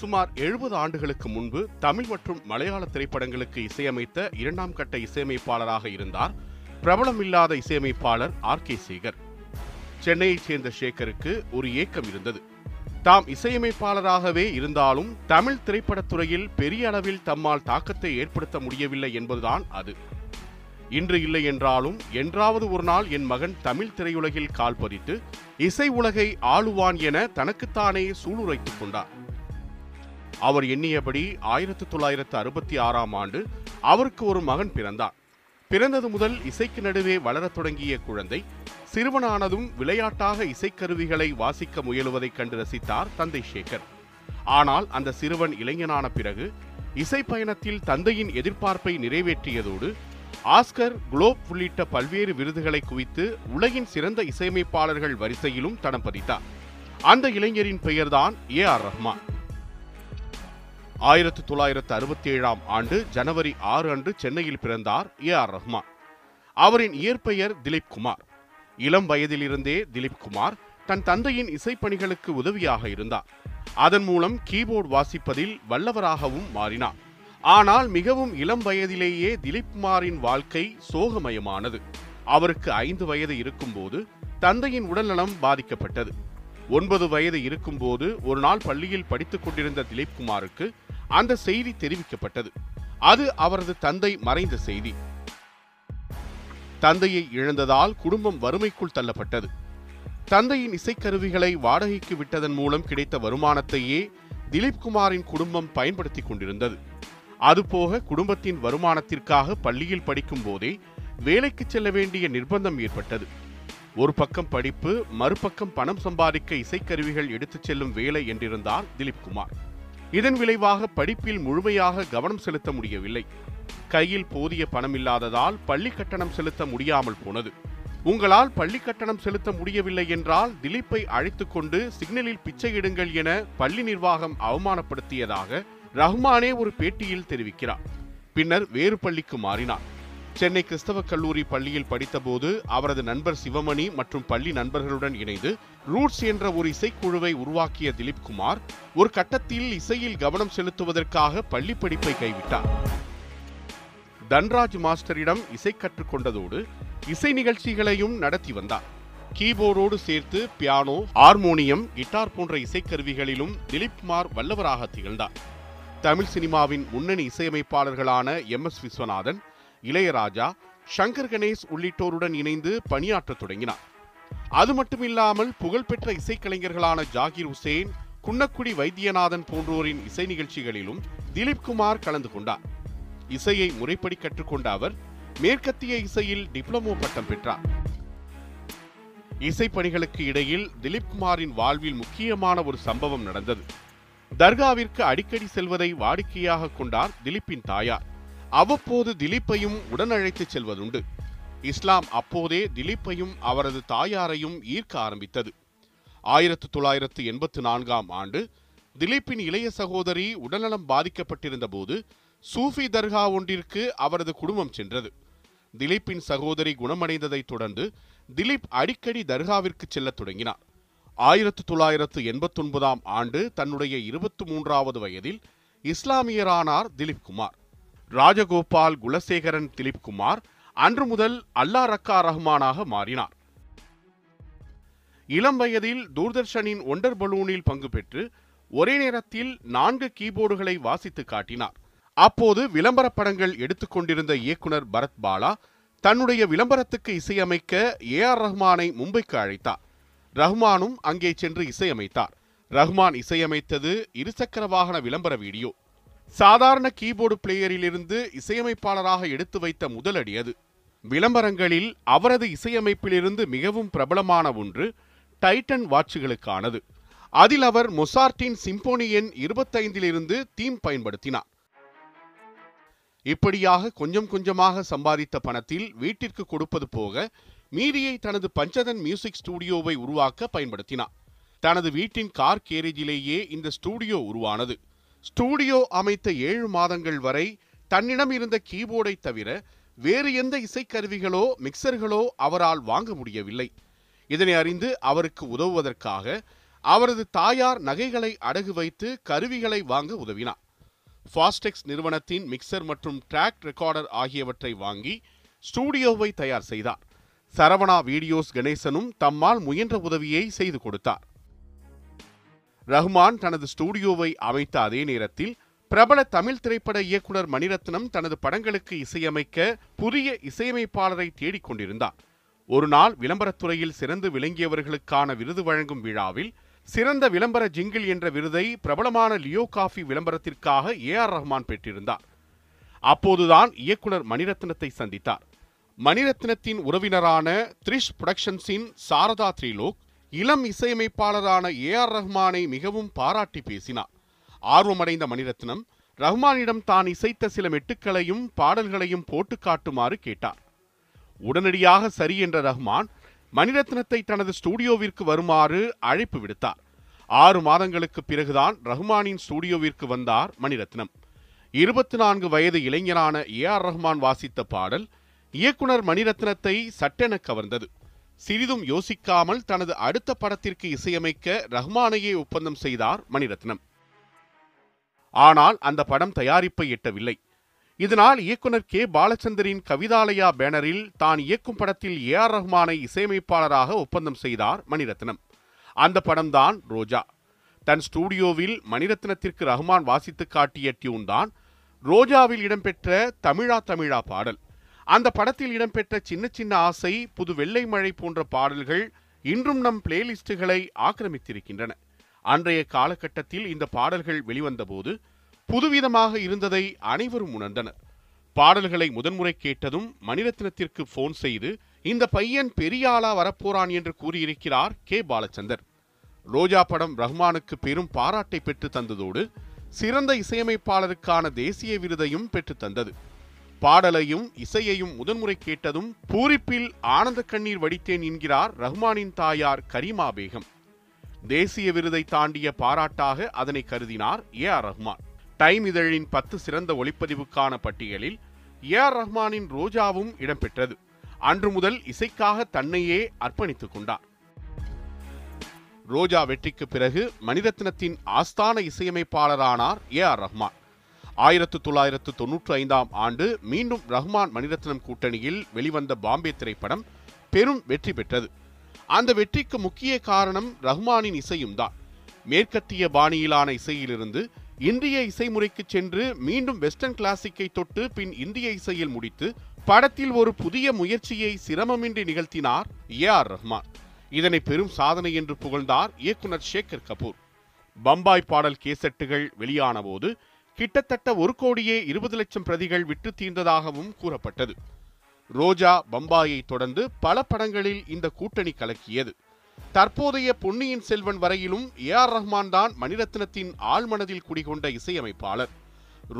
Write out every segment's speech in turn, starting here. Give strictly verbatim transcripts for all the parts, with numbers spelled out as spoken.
சுமார் எழுபது ஆண்டுகளுக்கு முன்பு தமிழ் மற்றும் மலையாள திரைப்படங்களுக்கு இசையமைத்த இரண்டாம் கட்ட இசையமைப்பாளராக இருந்தார் பிரபலமில்லாத இசையமைப்பாளர் ஆர் கே சேகர். சென்னையைச் சேர்ந்த சேகருக்கு ஒரு ஏக்கம் இருந்தது. தாம் இசையமைப்பாளராகவே இருந்தாலும் தமிழ் திரைப்படத்துறையில் பெரிய அளவில் தம்மால் தாக்கத்தை ஏற்படுத்த முடியவில்லை என்பதுதான் அது. இன்று இல்லை என்றாலும் என்றாவது ஒரு நாள் என் மகன் தமிழ் திரையுலகில் கால் பதித்து இசை உலகை ஆளுவான் என தனக்குத்தானே சூளுரைத்துக் கொண்டார். அவர் எண்ணியபடி ஆயிரத்தி தொள்ளாயிரத்து அறுபத்தி ஆறாம் ஆண்டு அவருக்கு ஒரு மகன் பிறந்தார். பிறந்தது முதல் இசைக்கு நடுவே வளரத் தொடங்கிய குழந்தை சிறுவனானதும் விளையாட்டாக இசைக்கருவிகளை வாசிக்க முயலுவதைக் கண்டு ரசித்தார் தந்தை சேகர். ஆனால் அந்த சிறுவன் இளைஞனான பிறகு இசை பயணத்தில் தந்தையின் எதிர்பார்ப்பை நிறைவேற்றியதோடு ஆஸ்கர், குளோப் உள்ளிட்ட பல்வேறு விருதுகளை குவித்து உலகின் சிறந்த இசையமைப்பாளர்கள் வரிசையிலும் தடம் பதித்தார். அந்த இளைஞரின் பெயர்தான் ஏ ஆர் ரஹ்மான். ஆயிரத்தி தொள்ளாயிரத்து அறுபத்தி ஏழாம் ஆண்டு ஜனவரி ஆறு அன்று சென்னையில் பிறந்தார் ஏ ஆர் ரஹ்மான். அவரின் இயற்பெயர் திலீப் குமார். இளம் வயதிலிருந்தே திலீப் குமார் தன் தந்தையின் இசைப்பணிகளுக்கு உதவியாக இருந்தார். அதன் மூலம் கீபோர்டு வாசிப்பதில் வல்லவராகவும் மாறினார். ஆனால் மிகவும் இளம் வயதிலேயே திலீப் குமாரின் வாழ்க்கை சோகமயமானது. அவருக்கு ஐந்து வயது இருக்கும்போது தந்தையின் உடல்நலம் பாதிக்கப்பட்டது. ஒன்பது வயது இருக்கும்போது ஒரு நாள் பள்ளியில் படித்துக் கொண்டிருந்த திலீப் குமாருக்கு அந்த செய்தி தெரிவிக்கப்பட்டது. அது அவரது தந்தை மறைந்த செய்தி. தந்தையை இழந்ததால் குடும்பம் வறுமைக்குள் தள்ளப்பட்டது. தந்தையின் இசைக்கருவிகளை வாடகைக்கு விட்டதன் மூலம் கிடைத்த வருமானத்தையே திலீப் குமாரின் குடும்பம் பயன்படுத்தி கொண்டிருந்தது. அதுபோக குடும்பத்தின் வருமானத்திற்காக பள்ளியில் படிக்கும் போதே வேலைக்கு செல்ல வேண்டிய நிர்பந்தம் ஏற்பட்டது. ஒரு பக்கம் படிப்பு, மறுபக்கம் பணம் சம்பாதிக்க இசைக்கருவிகள் எடுத்துச் செல்லும் வேலை என்றிருந்தார் திலீப் குமார். இதன் விளைவாக படிப்பில் முழுமையாக கவனம் செலுத்த முடியவில்லை. கையில் போதிய பணம் இல்லாததால் பள்ளி கட்டணம் செலுத்த முடியாமல் போனது. உங்களால் பள்ளி கட்டணம் செலுத்த முடியவில்லை என்றால் திலீப்பை அழைத்து கொண்டு சிக்னலில் பிச்சை எடுங்கள் என பள்ளி நிர்வாகம் அவமானப்படுத்தியதாக ரஹ்மானே ஒரு பேட்டியில் தெரிவிக்கிறார். பின்னர் வேறு பள்ளிக்கு மாறினார். சென்னை கிறிஸ்தவ கல்லூரி பள்ளியில் படித்தபோது அவரது நண்பர் சிவமணி மற்றும் பள்ளி நண்பர்களுடன் இணைந்து ரூட்ஸ் என்ற ஒரு இசைக்குழுவை உருவாக்கிய திலீப் குமார் ஒரு கட்டத்தில் இசையில் கவனம் செலுத்துவதற்காக பள்ளி படிப்பை கைவிட்டார். தன்ராஜ் மாஸ்டரிடம் இசை கற்றுக்கொண்டதோடு இசை நிகழ்ச்சிகளையும் நடத்தி வந்தார். கீபோர்டோடு சேர்த்து பியானோ, ஹார்மோனியம், கிட்டார் போன்ற இசைக்கருவிகளிலும் திலீப் குமார் வல்லவராக திகழ்ந்தார். தமிழ் சினிமாவின் முன்னணி இசையமைப்பாளர்களான எம் எஸ் விஸ்வநாதன், இளையராஜா, சங்கர் கணேஷ் உள்ளிட்டோருடன் இணைந்து பணியாற்றத் தொடங்கினார். அது மட்டுமில்லாமல் புகழ்பெற்ற இசைக்கலைஞர்களான ஜாகிர் ஹுசைன், குன்னக்குடி வைத்தியநாதன் போன்றோரின் இசை நிகழ்ச்சிகளிலும் திலீப் குமார் கலந்து கொண்டார். இசையை முறைப்படி கற்றுக்கொண்ட அவர் மேற்கத்திய இசையில் டிப்ளமோ பட்டம் பெற்றார். இசைப்பணிகளுக்கு இடையில் திலீப் குமாரின் வாழ்வில் முக்கியமான ஒரு சம்பவம் நடந்தது. தர்காவிற்கு அடிக்கடி செல்வதை வாடிக்கையாக கொண்டார் திலீப்பின் தாயார். அவ்வப்போது திலீப்பையும் உடன் அழைத்துச் செல்வதுண்டு. இஸ்லாம் அப்போதே திலீப்பையும் அவரது தாயாரையும் ஈர்க்க ஆரம்பித்தது. ஆயிரத்தி தொள்ளாயிரத்து எண்பத்தி நான்காம் ஆண்டு திலீப்பின் இளைய சகோதரி உடல்நலம் பாதிக்கப்பட்டிருந்த போது சூஃபி தர்கா ஒன்றிற்கு அவரது குடும்பம் சென்றது. திலீப்பின் சகோதரி குணமடைந்ததைத் தொடர்ந்து திலீப் அடிக்கடி தர்காவிற்கு செல்லத் தொடங்கினார். ஆயிரத்தி தொள்ளாயிரத்து எண்பத்தி ஒன்பதாம் ஆண்டு தன்னுடைய இருபத்தி மூன்றாவது வயதில் இஸ்லாமியரானார் திலீப் குமார். ராஜகோபால் குலசேகரன் திலீப் குமார் அன்று முதல் அல்லா ரக்கா ரஹ்மானாக மாறினார். இளம் வயதில் தூர்தர்ஷனின் ஒண்டர் பலூனில் பங்கு பெற்று ஒரே நேரத்தில் நான்கு கீபோர்டுகளை வாசித்து காட்டினார். அப்போது விளம்பர படங்கள் எடுத்துக்கொண்டிருந்த இயக்குனர் பரத் பாலா தன்னுடைய விளம்பரத்துக்கு இசையமைக்க ஏ ஆர் ரஹ்மானை மும்பைக்கு அழைத்தார். ரஹ்மானும் அங்கே சென்று இசையமைத்தார். ரஹ்மான் இசையமைத்தது இருசக்கர வாகன விளம்பர வீடியோ. சாதாரண கீபோர்டு பிளேயரிலிருந்து இசையமைப்பாளராக எடுத்து வைத்த முதலடி அது. விளம்பரங்களில் அவரது இசையமைப்பிலிருந்து மிகவும் பிரபலமான ஒன்று டைட்டன் வாட்சுகளுக்கானது. அதில் அவர் மொசார்ட்டின் சிம்போனி எண் இருபத்தைந்திலிருந்து தீம் பயன்படுத்தினார். இப்படியாக கொஞ்சம் கொஞ்சமாக சம்பாதித்த பணத்தில் வீட்டிற்கு கொடுப்பது போக மீதியை தனது பஞ்சதன் மியூசிக் ஸ்டூடியோவை உருவாக்க பயன்படுத்தினார். தனது வீட்டின் கார் கேரேஜிலேயே இந்த ஸ்டூடியோ உருவானது. ஸ்டூடியோ அமைத்த ஏழு மாதங்கள் வரை தன்னிடம் இருந்த கீபோர்டை தவிர வேறு எந்த இசைக்கருவிகளோ மிக்சர்களோ அவரால் வாங்க முடியவில்லை. இதனை அறிந்து அவருக்கு உதவுவதற்காக அவரது தாயார் நகைகளை அடகு வைத்து கருவிகளை வாங்க உதவினார். ஃபாஸ்டெக்ஸ் நிறுவனத்தின் மிக்சர் மற்றும் டிராக் ரெக்கார்டர் ஆகியவற்றை வாங்கி ஸ்டூடியோவை தயார் செய்தார். சரவணா வீடியோஸ் கணேசனும் தம்மால் முயன்ற உதவியை செய்து கொடுத்தார். ரஹ்மான் தனது ஸ்டூடியோவை அமைத்த அதே நேரத்தில் பிரபல தமிழ் திரைப்பட இயக்குனர் மணிரத்னம் தனது படங்களுக்கு இசையமைக்க புதிய இசையமைப்பாளரை தேடிக்கொண்டிருந்தார். ஒரு நாள் விளம்பரத்துறையில் சிறந்து விளங்கியவர்களுக்கான விருது வழங்கும் விழாவில் சிறந்த விளம்பர ஜிங்கிள் என்ற விருதை பிரபலமான லியோ காஃபி விளம்பரத்திற்காக ஏ ஆர் ரஹ்மான் பெற்றிருந்தார். அப்போதுதான் இயக்குனர் மணிரத்னத்தை சந்தித்தார். மணிரத்னத்தின் உறவினரான த்ரிஷ் புரொடக்ஷன்ஸின் சாரதா த்ரீலோக் இளம் இசையமைப்பாளரான ஏ ஆர் ரஹ்மானை மிகவும் பாராட்டி பேசினார். ஆர்வமடைந்த மணிரத்னம் ரஹ்மானிடம் தான் இசைத்த சில மெட்டுக்களையும் பாடல்களையும் போட்டு காட்டுமாறு கேட்டார். உடனடியாக சரி என்ற ரஹ்மான் மணிரத்னத்தை தனது ஸ்டூடியோவிற்கு வருமாறு அழைப்பு விடுத்தார். ஆறு மாதங்களுக்கு பிறகுதான் ரஹ்மானின் ஸ்டூடியோவிற்கு வந்தார் மணிரத்னம். இருபத்தி நான்கு வயது இளைஞரான ஏ ஆர் ரஹ்மான் வாசித்த பாடல் இயக்குனர் மணிரத்னத்தை சட்டென கவர்ந்தது. சிறிதும் யோசிக்காமல் தனது அடுத்த படத்திற்கு இசையமைக்க ரஹ்மானையே ஒப்பந்தம் செய்தார் மணிரத்னம். ஆனால் அந்த படம் தயாரிப்பை எட்டவில்லை. இதனால் இயக்குனர் கே பாலச்சந்தரின் கவிதாலயா பேனரில் தான் இயக்கும் படத்தில் ஏ ஆர் ரஹ்மானை இசையமைப்பாளராக ஒப்பந்தம் செய்தார் மணிரத்னம். அந்த படம்தான் ரோஜா. தன் ஸ்டூடியோவில் மணிரத்னத்திற்கு ரஹ்மான் வாசித்து காட்டிய டியூன் தான் ரோஜாவில் இடம்பெற்ற தமிழா தமிழா பாடல். அந்த படத்தில் இடம்பெற்ற சின்ன சின்ன ஆசை, புது வெள்ளை மழை போன்ற பாடல்கள் இன்றும் நம் பிளேலிஸ்டுகளை ஆக்கிரமித்திருக்கின்றன. அன்றைய காலகட்டத்தில் இந்த பாடல்கள் வெளிவந்த போது புதுவிதமாக இருந்ததை அனைவரும் உணர்ந்தனர். பாடல்களை முதன்முறை கேட்டதும் மணிரத்னத்திற்கு போன் செய்து இந்த பையன் பெரிய ஆளா வரப்போறான் என்று கூறியிருக்கிறார் கே பாலச்சந்தர். ரோஜா படம் ரஹ்மானுக்கு பெரும் பாராட்டை பெற்று தந்ததோடு சிறந்த இசையமைப்பாளருக்கான தேசிய விருதையும் பெற்று தந்தது. பாடலையும் இசையையும் முதன்முறை கேட்டதும் பூரிப்பில் ஆனந்த கண்ணீர் வடித்தேன் என்கிறார் ரஹ்மானின் தாயார் கரீமா பேகம். தேசிய விருதை தாண்டிய பாராட்டாக அதனை கருதினார் ஏ ஆர் ரஹ்மான். டைம் இதழின் பத்து சிறந்த ஒளிப்பதிவுக்கான பட்டியலில் ஏ ஆர் ரஹ்மானின் ரோஜாவும் இடம்பெற்றது. அன்று முதல் இசைக்காக தன்னையே அர்ப்பணித்துக் கொண்டார். ரோஜா வெற்றிக்கு பிறகு மணிரத்னத்தின் ஆஸ்தான இசையமைப்பாளரானார் ஏ ஆர் ரஹ்மான். ஆயிரத்து தொள்ளாயிரத்து தொன்னூற்றி ஐந்தாம் ஆண்டு மீண்டும் ரஹ்மான் மணிரத்னம் கூட்டணியில் வெளிவந்த பாம்பே திரைப்படம் பெரும் வெற்றி பெற்றது. அந்த வெற்றிக்கு முக்கிய காரணம் ரஹ்மானின் இசையும் தான். மேற்கத்திய பாணியிலான இசையிலிருந்து இந்திய இசைமுறைக்கு சென்று மீண்டும் வெஸ்டர்ன் கிளாசிக்கை தொட்டு பின் இந்திய இசையில் முடித்து படத்தில் ஒரு புதிய முயற்சியை சிரமமின்றி நிகழ்த்தினார் ஏ ஆர் ரஹ்மான். இதனை பெரும் சாதனை என்று புகழ்ந்தார் இயக்குனர் சேகர் கபூர். பம்பாய் பாடல் கேசட்டுகள் வெளியான போது கிட்டத்தட்ட ஒரு கோடியே இருபது லட்சம் பிரதிகள் விற்று தீர்ந்ததாகவும் கூறப்பட்டது. ரோஜா, பம்பாயை தொடர்ந்து பல படங்களில் இந்த கூட்டணி கலக்கியது. தற்போதைய பொன்னியின் செல்வன் வரையிலும் ஏ ஆர் ரஹ்மான் தான் மணிரத்னத்தின் ஆழ்மனதில் குடிகொண்ட இசையமைப்பாளர்.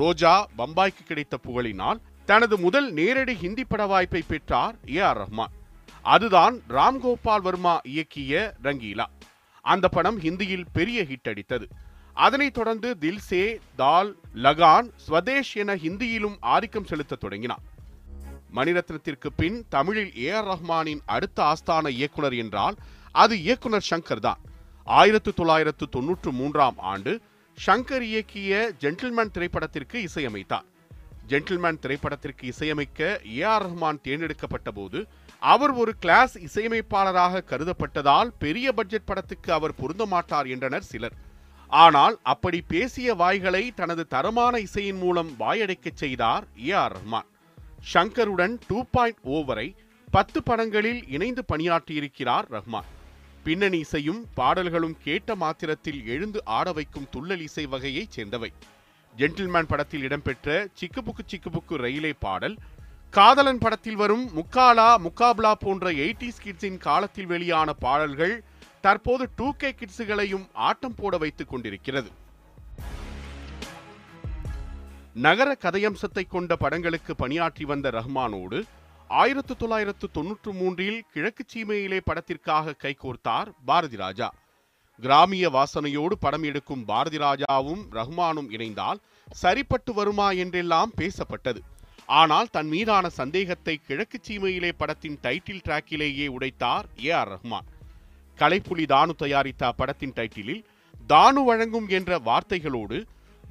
ரோஜா, பம்பாய்க்கு கிடைத்த புகழினால் தனது முதல் நேரடி ஹிந்தி பட வாய்ப்பை பெற்றார் ஏ ஆர் ரஹ்மான். அதுதான் ராம்கோபால் வர்மா இயக்கிய ரங்கீலா. அந்த படம் ஹிந்தியில் பெரிய ஹிட் அடித்தது. அதனைத் தொடர்ந்து தில்சே, தால், லகான், ஸ்வதேஷ் என ஹிந்தியிலும் ஆதிக்கம் செலுத்த தொடங்கினார். மணிரத்னத்திற்கு பின் தமிழில் ஏ ஆர் ரஹ்மானின் அடுத்த ஆஸ்தான இயக்குனர் என்றால் அது இயக்குனர் ஷங்கர் தான். ஆயிரத்து தொள்ளாயிரத்து தொன்னூற்று மூன்றாம் ஆண்டு ஷங்கர் இயக்கிய ஜென்டில்மேன் திரைப்படத்திற்கு இசையமைத்தார். ஜென்டில்மேன் திரைப்படத்திற்கு இசையமைக்க ஏ ஆர் ரஹ்மான் தேர்ந்தெடுக்கப்பட்ட போது அவர் ஒரு கிளாஸ் இசையமைப்பாளராக கருதப்பட்டதால் பெரிய பட்ஜெட் படத்துக்கு அவர் பொருந்த மாட்டார் என்றனர் சிலர். ஆனால் அப்படி பேசிய வாய்களை தனது தரமான இசையின் மூலம் வாயடைக்கச் செய்தார் ஏ ஆர் ரஹ்மான். ஷங்கருடன் டூ பாயிண்ட் ஓவரை பத்து படங்களில் இணைந்து பணியாற்றியிருக்கிறார் ரஹ்மான். பின்னணி இசையும் பாடல்களும் கேட்ட மாத்திரத்தில் எழுந்து ஆட வைக்கும் துள்ளல் இசை வகையைச் சேர்ந்தவை. ஜென்டில்மேன் படத்தில் இடம்பெற்ற சிக்குபுக்கு சிக்குபுக்கு ரயிலே பாடல், காதலன் படத்தில் வரும் முக்காலா முக்காப்லா போன்ற எயிட்டிஸ் கிட்ஸின் காலத்தில் வெளியான பாடல்கள் தற்போது டூ கே கிட்ஸுகளையும் ஆட்டம் போட வைத்துக் கொண்டிருக்கிறது. நகர கதையம்சத்தை கொண்ட படங்களுக்கு பணியாற்றி வந்த ரஹ்மானோடு ஆயிரத்து தொள்ளாயிரத்து தொன்னூற்று மூன்றில் கிழக்கு சீமையிலே படத்திற்காக கைகோர்த்தார் பாரதி ராஜா. கிராமிய வாசனையோடு படம் எடுக்கும் பாரதி ராஜாவும் ரஹ்மானும் இணைந்தால் சரிப்பட்டு வருமா என்றெல்லாம் பேசப்பட்டது. ஆனால் தன் மீதான சந்தேகத்தை கிழக்கு சீமையிலே படத்தின் டைட்டில் டிராக்கிலேயே உடைத்தார் ஏ ஆர் ரஹ்மான். கலைப்புலி தானு தயாரித்த அப்படத்தின் டைட்டிலில் தானு வழங்கும் என்ற வார்த்தைகளோடு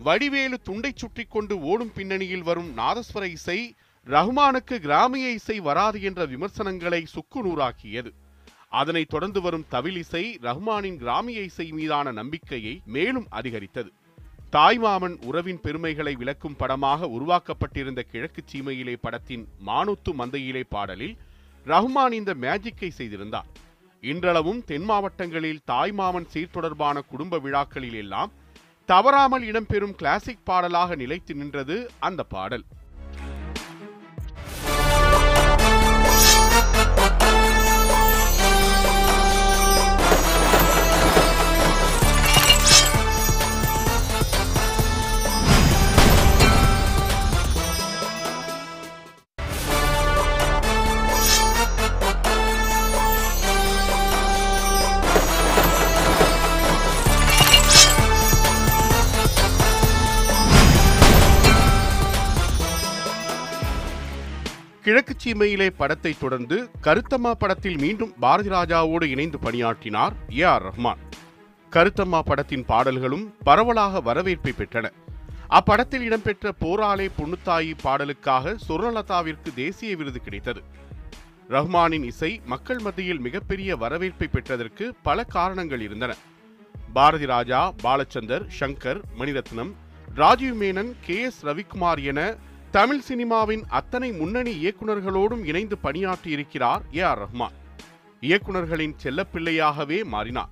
வடிவேலு துண்டை சுற்றி கொண்டு ஓடும் பின்னணியில் வரும் நாதஸ்வர இசை ரஹ்மானுக்கு கிராமிய இசை வராது என்ற விமர்சனங்களை சுக்கு நூறாக்கியது. அதனைத் தொடர்ந்து வரும் தவில் இசை ரஹ்மானின் கிராமிய இசை மீதான நம்பிக்கையை மேலும் அதிகரித்தது. தாய்மாமன் உறவின் பெருமைகளை விளக்கும் படமாக உருவாக்கப்பட்டிருந்த கிழக்கு சீமையிலே படத்தின் மானூத்து மந்தையிலே பாடலில் ரஹ்மான் இந்த மேஜிக்கை செய்திருந்தார். இன்றளவும் தென் மாவட்டங்களில் தாய்மாமன் சீர்தொடர்பான குடும்ப விழாக்களில் எல்லாம் தவறாமல் இடம்பெறும் கிளாசிக் பாடலாக நிலைத்து நின்றது அந்த பாடல். கிழக்கு சீமையிலே படத்தை தொடர்ந்து கருத்தம்மா படத்தில் மீண்டும் பாரதி ராஜாவோடு இணைந்து பணியாற்றினார் ஏ ஆர் ரஹ்மான். கருத்தம்மா படத்தின் பாடல்களும் பரவலாக வரவேற்பை பெற்றன. அப்படத்தில் இடம்பெற்ற போராளே பொண்ணுத்தாயி பாடலுக்காக சுரலதாவிற்கு தேசிய விருது கிடைத்தது. ரஹ்மானின் இசை மக்கள் மத்தியில் மிகப்பெரிய வரவேற்பை பெற்றதற்கு பல காரணங்கள் இருந்தன. பாரதி ராஜா, பாலச்சந்தர், சங்கர், மணிரத்னம், ராஜீவ் மேனன், கே எஸ் ரவிக்குமார் என தமிழ் சினிமாவின் அத்தனை முன்னணி இயக்குநர்களோடும் இணைந்து பணியாற்றியிருக்கிறார் ஏ ஆர் ரஹ்மான். இயக்குநர்களின் செல்லப்பிள்ளையாகவே மாறினார்.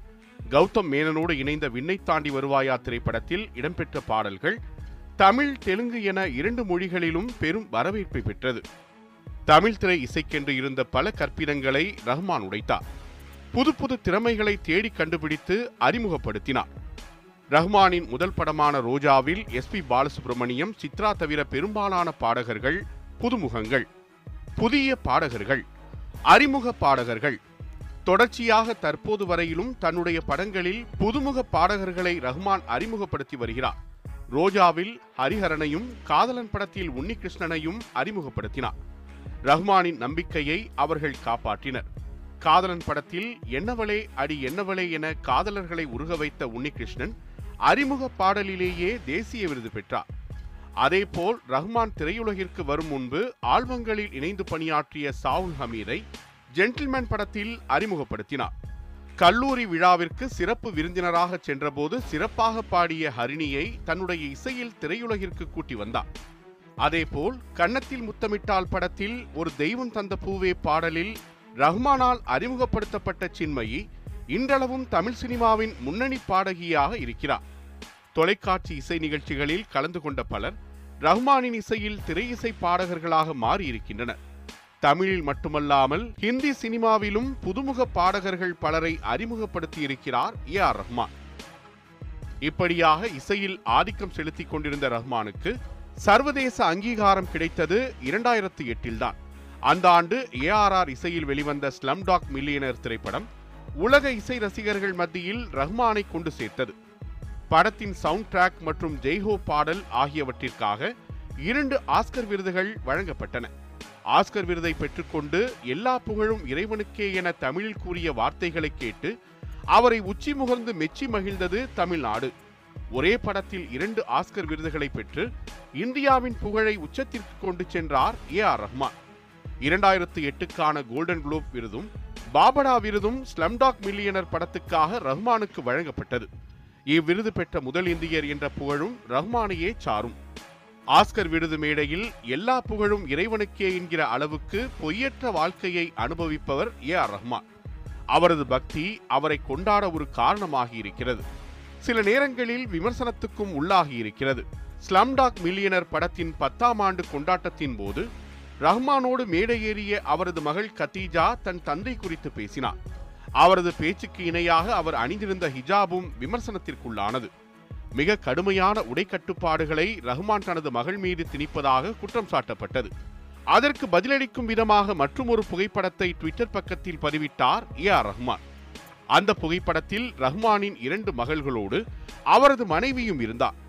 கௌதம் மேனனோடு இணைந்த விண்ணை தாண்டி வருவாயா திரைப்படத்தில் இடம்பெற்ற பாடல்கள் தமிழ், தெலுங்கு என இரண்டு மொழிகளிலும் பெரும் வரவேற்பை பெற்றது. தமிழ் திரை இசைக்கென்று இருந்த பல கற்பிதங்களை ரஹ்மான் உடைத்தார். புது புது திறமைகளை தேடி கண்டுபிடித்து அறிமுகப்படுத்தினார். ரஹ்மானின் முதல் படமான ரோஜாவில் எஸ் பி பாலசுப்ரமணியம், சித்ரா தவிர பெரும்பாலான பாடகர்கள் புதுமுகங்கள், புதிய பாடகர்கள், அறிமுக பாடகர்கள். தொடர்ச்சியாக தற்போது வரையிலும் தன்னுடைய படங்களில் புதுமுக பாடகர்களை ரஹ்மான் அறிமுகப்படுத்தி வருகிறார். ரோஜாவில் ஹரிஹரனையும் காதலன் படத்தில் உன்னி கிருஷ்ணனையும் அறிமுகப்படுத்தினார். ரஹ்மானின் நம்பிக்கையை அவர்கள் காப்பாற்றினர். காதலன் படத்தில் என்னவளே அடி என்னவளே என காதலர்களை உருக வைத்த உன்னி கிருஷ்ணன் அறிமுக பாடலிலேயே தேசிய விருது பெற்றார். அதேபோல் ரஹ்மான் திரையுலகிற்கு வரும் முன்பு ஆல்பங்களில் இணைந்து பணியாற்றிய சாவுல் ஹமீரை ஜென்டில்மேன் படத்தில் அறிமுகப்படுத்தினார். கல்லூரி விழாவிற்கு சிறப்பு விருந்தினராக சென்றபோது சிறப்பாக பாடிய ஹரிணியை தன்னுடைய இசையில் திரையுலகிற்கு கூட்டி வந்தார். அதேபோல் கன்னத்தில் முத்தமிட்டால் படத்தில் ஒரு தெய்வம் தந்த பூவே பாடலில் ரஹ்மானால் அறிமுகப்படுத்தப்பட்ட சின்மயி இன்றளவும் தமிழ் சினிமாவின் முன்னணி பாடகியாக இருக்கிறார். தொலைக்காட்சி இசை நிகழ்ச்சிகளில் கலந்து கொண்ட பலர் ரஹ்மானின் இசையில் திரை இசை பாடகர்களாக மாறியிருக்கின்றனர். தமிழில் மட்டுமல்லாமல் ஹிந்தி சினிமாவிலும் புதுமுக பாடகர்கள் பலரை அறிமுகப்படுத்தியிருக்கிறார் ஏ ஆர் ரஹ்மான். இப்படியாக இசையில் ஆதிக்கம் செலுத்திக் கொண்டிருந்த ரஹ்மானுக்கு சர்வதேச அங்கீகாரம் கிடைத்தது இரண்டாயிரத்தி எட்டில்தான். அந்த ஆண்டு ஏ ஆர் ஆர் இசையில் வெளிவந்த ஸ்லம்டாக் மில்லியனர் திரைப்படம் உலக இசை ரசிகர்கள் மத்தியில் ரஹ்மானை கொண்டு சேர்த்தது. படத்தின் சவுண்ட் டிராக் மற்றும் ஜெய்ஹோ பாடல் ஆகியவற்றிற்காக இரண்டு ஆஸ்கர் விருதுகள் வழங்கப்பட்டன. ஆஸ்கர் விருதை பெற்றுக்கொண்டு எல்லா புகழும் இறைவனுக்கே என தமிழில் கூறிய வார்த்தைகளை கேட்டு அவரை உச்சி முகர்ந்து மெச்சி மகிழ்ந்தது தமிழ்நாடு. ஒரே படத்தில் இரண்டு ஆஸ்கர் விருதுகளை பெற்று இந்தியாவின் புகழை உச்சத்திற்கு கொண்டு சென்றார் ஏ ஆர் ரஹ்மான். இரண்டாயிரத்து எட்டுக்கான கோல்டன் குளோப் விருதும் பாபடா விருதும் ஸ்லம்டாக் மில்லியனர் படத்துக்காக ரஹ்மானுக்கு வழங்கப்பட்டது. இவ்விருது பெற்ற முதல் இந்தியர் என்ற புகழும் ரஹ்மானையே சாரும். ஆஸ்கர் விருது மேடையில் எல்லா புகழும் இறைவனுக்கே என்கிற அளவுக்கு பொய்யற்ற வாழ்க்கையை அனுபவிப்பவர் ஏ ஆர் ரஹ்மான். அவரது பக்தி அவரை கொண்டாட ஒரு காரணமாகி இருக்கிறது. சில நேரங்களில் விமர்சனத்துக்கும் உள்ளாகி இருக்கிறது. ஸ்லம்டாக் மில்லியனர் படத்தின் பத்தாம் ஆண்டு கொண்டாட்டத்தின் போது ரஹ்மானோடு மேடையேறிய அவரது மகள் கத்தீஜா தன் தந்தை குறித்து பேசினார். அவரது பேச்சுக்கு இணையாக அவர் அணிந்திருந்த ஹிஜாபும் விமர்சனத்திற்குள்ளானது. மிக கடுமையான உடைக்கட்டுப்பாடுகளை ரஹ்மான் தனது மகள் மீது திணிப்பதாக குற்றம் சாட்டப்பட்டது. அதற்கு பதிலளிக்கும் விதமாக மற்றொரு புகைப்படத்தை ட்விட்டர் பக்கத்தில் பதிவிட்டார் ஏ ஆர் ரஹ்மான். அந்த புகைப்படத்தில் ரஹ்மானின் இரண்டு மகள்களோடு அவரது மனைவியும் இருந்தார்.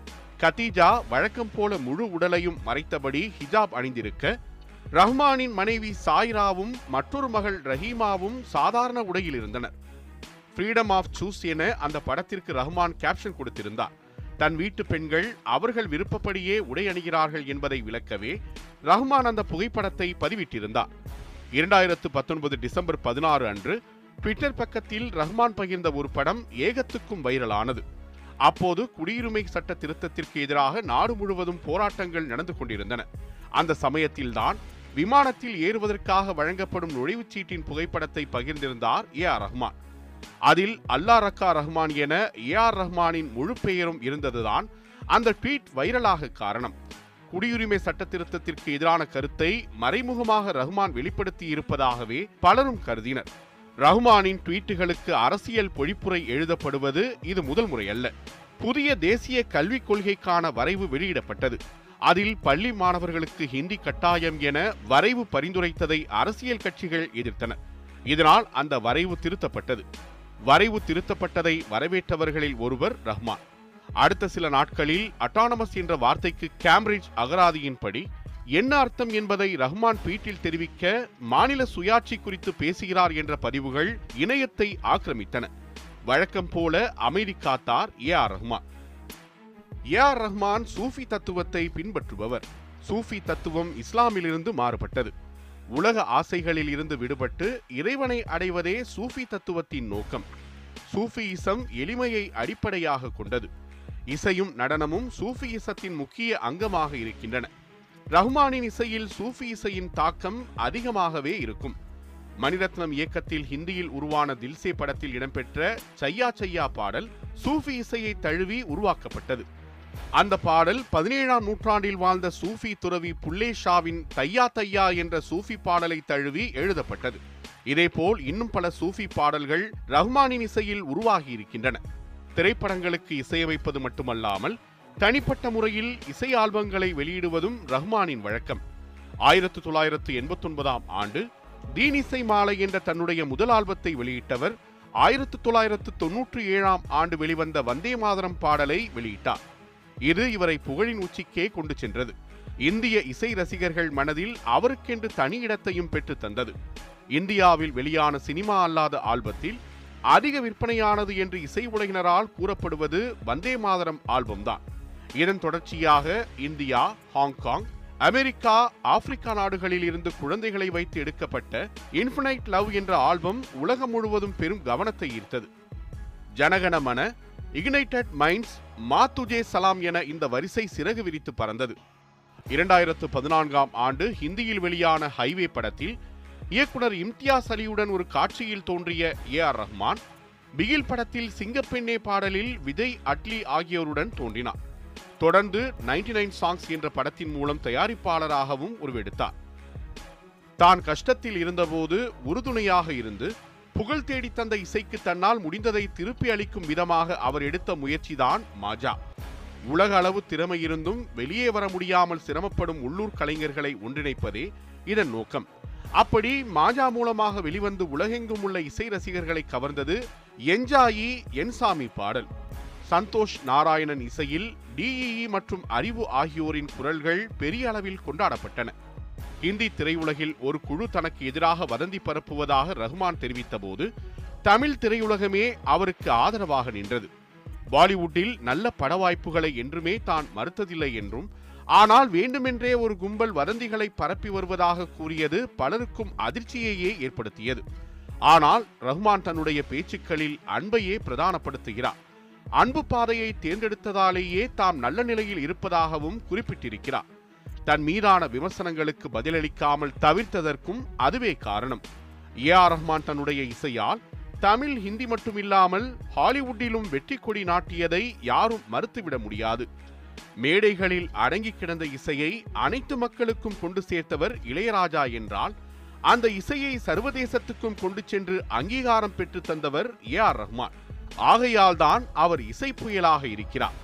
கத்தீஜா வழக்கம் போல முழு உடலையும் மறைத்தபடி ஹிஜாப் அணிந்திருக்க, ரஹ்மானின் மனைவி சாய்ராவும் மற்றொரு மகள் ரஹீமாவும் சாதாரண உடையில் இருந்தனர். ஃப்ரீடம் ஆஃப் சூஸ் என அந்த படத்திற்கு ரஹ்மான் கேப்ஷன் கொடுத்திருந்தார். தன் வீட்டு பெண்கள் அவர்கள் விருப்பப்படியே உடை அணிகிறார்கள் என்பதை விளக்கவே ரஹ்மான் அந்த புகைப்படத்தை பதிவிட்டிருந்தார். இரண்டாயிரத்து பத்தொன்பது டிசம்பர் பதினாறு அன்று ட்விட்டர் பக்கத்தில் ரஹ்மான் பகிர்ந்த ஒரு படம் ஏகத்துக்கும் வைரலானது. அப்போது குடியுரிமை சட்ட திருத்தத்திற்கு எதிராக நாடு முழுவதும் போராட்டங்கள் நடந்து கொண்டிருந்தன. அந்த சமயத்தில்தான் விமானத்தில் ஏறுவதற்காக வழங்கப்படும் நுழைவுச்சீட்டின் புகைப்படத்தை பகிர்ந்திருந்தார் ஏ ஆர் ரஹ்மான். அதில் அல்லா ரக்கா ரஹ்மான் என ஏ ஆர் ரஹ்மானின் முழு பெயரும் இருந்ததுதான் அந்த ட்வீட் வைரலாக காரணம். குடியுரிமை சட்ட திருத்தத்திற்கு எதிரான கருத்தை மறைமுகமாக ரஹ்மான் வெளிப்படுத்தி இருப்பதாகவே பலரும் கருதினர். ரஹ்மானின் ட்வீட்டுகளுக்கு அரசியல் பொழிப்புரை எழுதப்படுவது இது முதல் முறை அல்ல. புதிய தேசிய கல்விக் கொள்கைக்கான வரைவு வெளியிடப்பட்டது. அதில் பள்ளி மாணவர்களுக்கு ஹிந்தி கட்டாயம் என வரைவு பரிந்துரைத்ததை அரசியல் கட்சிகள் எதிர்த்தன. இதனால் அந்த வரைவு திருத்தப்பட்டது. வரைவு திருத்தப்பட்டதை வரவேற்றவர்களில் ஒருவர் ரஹ்மான். அடுத்த சில நாட்களில் அட்டானமஸ் என்ற வார்த்தைக்கு கேம்பிரிட்ஜ் அகராதியின்படி என்ன அர்த்தம் என்பதை ரஹ்மான் ட்வீட்டில் தெரிவிக்க மாநில சுயாட்சி குறித்து பேசுகிறார் என்ற பதிவுகள் இணையத்தை ஆக்கிரமித்தன. வழக்கம் போல அமைதி காத்தார் A R Rahman. A R Rahman சூஃபி தத்துவத்தை பின்பற்றுபவர். சூஃபி தத்துவம் இஸ்லாமிலிருந்து மாறுபட்டது. உலக ஆசைகளில் இருந்து விடுபட்டு இறைவனை அடைவதே சூஃபி தத்துவத்தின் நோக்கம். சூஃபியிசம் எளிமையை அடிப்படையாக கொண்டது. இசையும் நடனமும் சூஃபியிசத்தின் முக்கிய அங்கமாக இருக்கின்றன. ரஹ்மானின் இசையில் சூஃபி இசையின் தாக்கம் அதிகமாகவே இருக்கும். மணிரத்னம் இயக்கத்தில் ஹிந்தியில் உருவான தில்சே படத்தில் இடம்பெற்ற சையா சையா பாடல் சூஃபி இசையை தழுவி உருவாக்கப்பட்டது. அந்த பாடல் பதினேழாம் நூற்றாண்டில் வாழ்ந்த சூஃபி துறவி புல்லே ஷாவின் தையா தையா என்ற சூஃபி பாடலை தழுவி எழுதப்பட்டது. இதேபோல் இன்னும் பல சூஃபி பாடல்கள் ரஹ்மானின் இசையில் உருவாகி இருக்கின்றன. திரைப்படங்களுக்கு இசையமைப்பது மட்டுமல்லாமல் தனிப்பட்ட முறையில் இசை ஆல்பங்களை வெளியிடுவதும் ரஹ்மானின் வழக்கம். ஆயிரத்து தொள்ளாயிரத்து எண்பத்தி ஒன்பதாம் ஆண்டு தீன் இசை மாலை என்ற தன்னுடைய முதல் ஆல்பத்தை வெளியிட்டவர் ஆயிரத்து தொள்ளாயிரத்து தொன்னூற்றி ஏழாம் ஆண்டு வெளிவந்த வந்தேமாதரம் பாடலை வெளியிட்டார். இது இவரை புகழின் உச்சிக்கே கொண்டு சென்றது. இந்திய இசை ரசிகர்கள் மனதில் அவருக்கென்று தனி இடத்தையும் பெற்று தந்தது. இந்தியாவில் வெளியான சினிமா அல்லாத ஆல்பத்தில் அதிக விற்பனையானது என்று இசை உலகினரால் கூறப்படுவது வந்தேமாதரம் ஆல்பம்தான். இதன் தொடர்ச்சியாக இந்தியா, ஹாங்காங், அமெரிக்கா, ஆப்பிரிக்கா நாடுகளில் இருந்து குழந்தைகளை வைத்து எடுக்கப்பட்ட இன்ஃபினைட் லவ் என்ற ஆல்பம் உலகம் முழுவதும் பெரும் கவனத்தை ஈர்த்தது. ஜனகணமன, இக்னைட்டட் மைண்ட்ஸ், மாத்துஜே சலாம் என இந்த வரிசை சிறகு விரித்து பறந்தது. இரண்டாயிரத்து பதினான்காம் ஆண்டு ஹிந்தியில் வெளியான ஹைவே படத்தில் இயக்குனர் இம்தியாஸ் அலியுடன் ஒரு காட்சியில் தோன்றிய ஏ ஆர் ரஹ்மான் பிகில் படத்தில் சிங்கப்பெண்ணே பாடலில் விஜய், அட்லி ஆகியோருடன் தோன்றினார். தொடர்ந்து நைன்டி நைன் சாங்ஸ் என்ற படத்தின் மூலம் தயாரிப்பாளராகவும் உருவெடுத்தார். தான் கஷ்டத்தில் இருந்தபோது உறுதுணையாக இருந்து புகழ் தேடி தந்த இசைக்கு தன்னால் முடிந்ததை திருப்பி அளிக்கும் விதமாக அவர் எடுத்த முயற்சிதான் மாஜாah. உலக அளவு திறமை இருந்தும் வெளியே வர முடியாமல் சிரமப்படும் உள்ளூர் கலைஞர்களை ஒன்றிணைப்பதே இதன் நோக்கம். அப்படி மாஜாah மூலமாக வெளிவந்து உலகெங்கும் உள்ள இசை ரசிகர்களை கவர்ந்தது என்ஜாயி என்சாமி பாடல். சந்தோஷ் நாராயணன் இசையில் டிஇஇ மற்றும் அறிவு ஆகியோரின் குரல்கள் பெரிய அளவில் கொண்டாடப்பட்டன. இந்தி திரையுலகில் ஒரு குழு தனக்கு எதிராக வதந்தி பரப்புவதாக ரஹ்மான் தெரிவித்த போது தமிழ் திரையுலகமே அவருக்கு ஆதரவாக நின்றது. பாலிவுட்டில் நல்ல பட வாய்ப்புகளை என்றுமே தான் மறுத்ததில்லை என்றும், ஆனால் வேண்டுமென்றே ஒரு கும்பல் வதந்திகளை பரப்பி வருவதாக கூறியது பலருக்கும் அதிர்ச்சியையே ஏற்படுத்தியது. ஆனால் ரஹ்மான் தன்னுடைய பேச்சுக்களில் அன்பையே பிரதானப்படுத்துகிறார். அன்பு பாதையை தேர்ந்தெடுத்ததாலேயே தாம் நல்ல நிலையில் இருப்பதாகவும் குறிப்பிட்டிருக்கிறார். தன் மீதான விமர்சனங்களுக்கு பதிலளிக்காமல் தவிர்த்ததற்கும் அதுவே காரணம். ஏ ஆர் ரஹ்மான் தன்னுடைய இசையால் தமிழ், ஹிந்தி மட்டுமில்லாமல் ஹாலிவுட்டிலும் வெற்றி கொடி நாட்டியதை யாரும் மறுத்துவிட முடியாது. மேடைகளில் அடங்கி கிடந்த இசையை அனைத்து மக்களுக்கும் கொண்டு சேர்த்தவர் இளையராஜா என்றால், அந்த இசையை சர்வதேசத்துக்கும் கொண்டு சென்று அங்கீகாரம் பெற்று தந்தவர் ஏ ஆர் ரஹ்மான். ஆகையால்தான் அவர் இசை புயலாக இருக்கிறார்.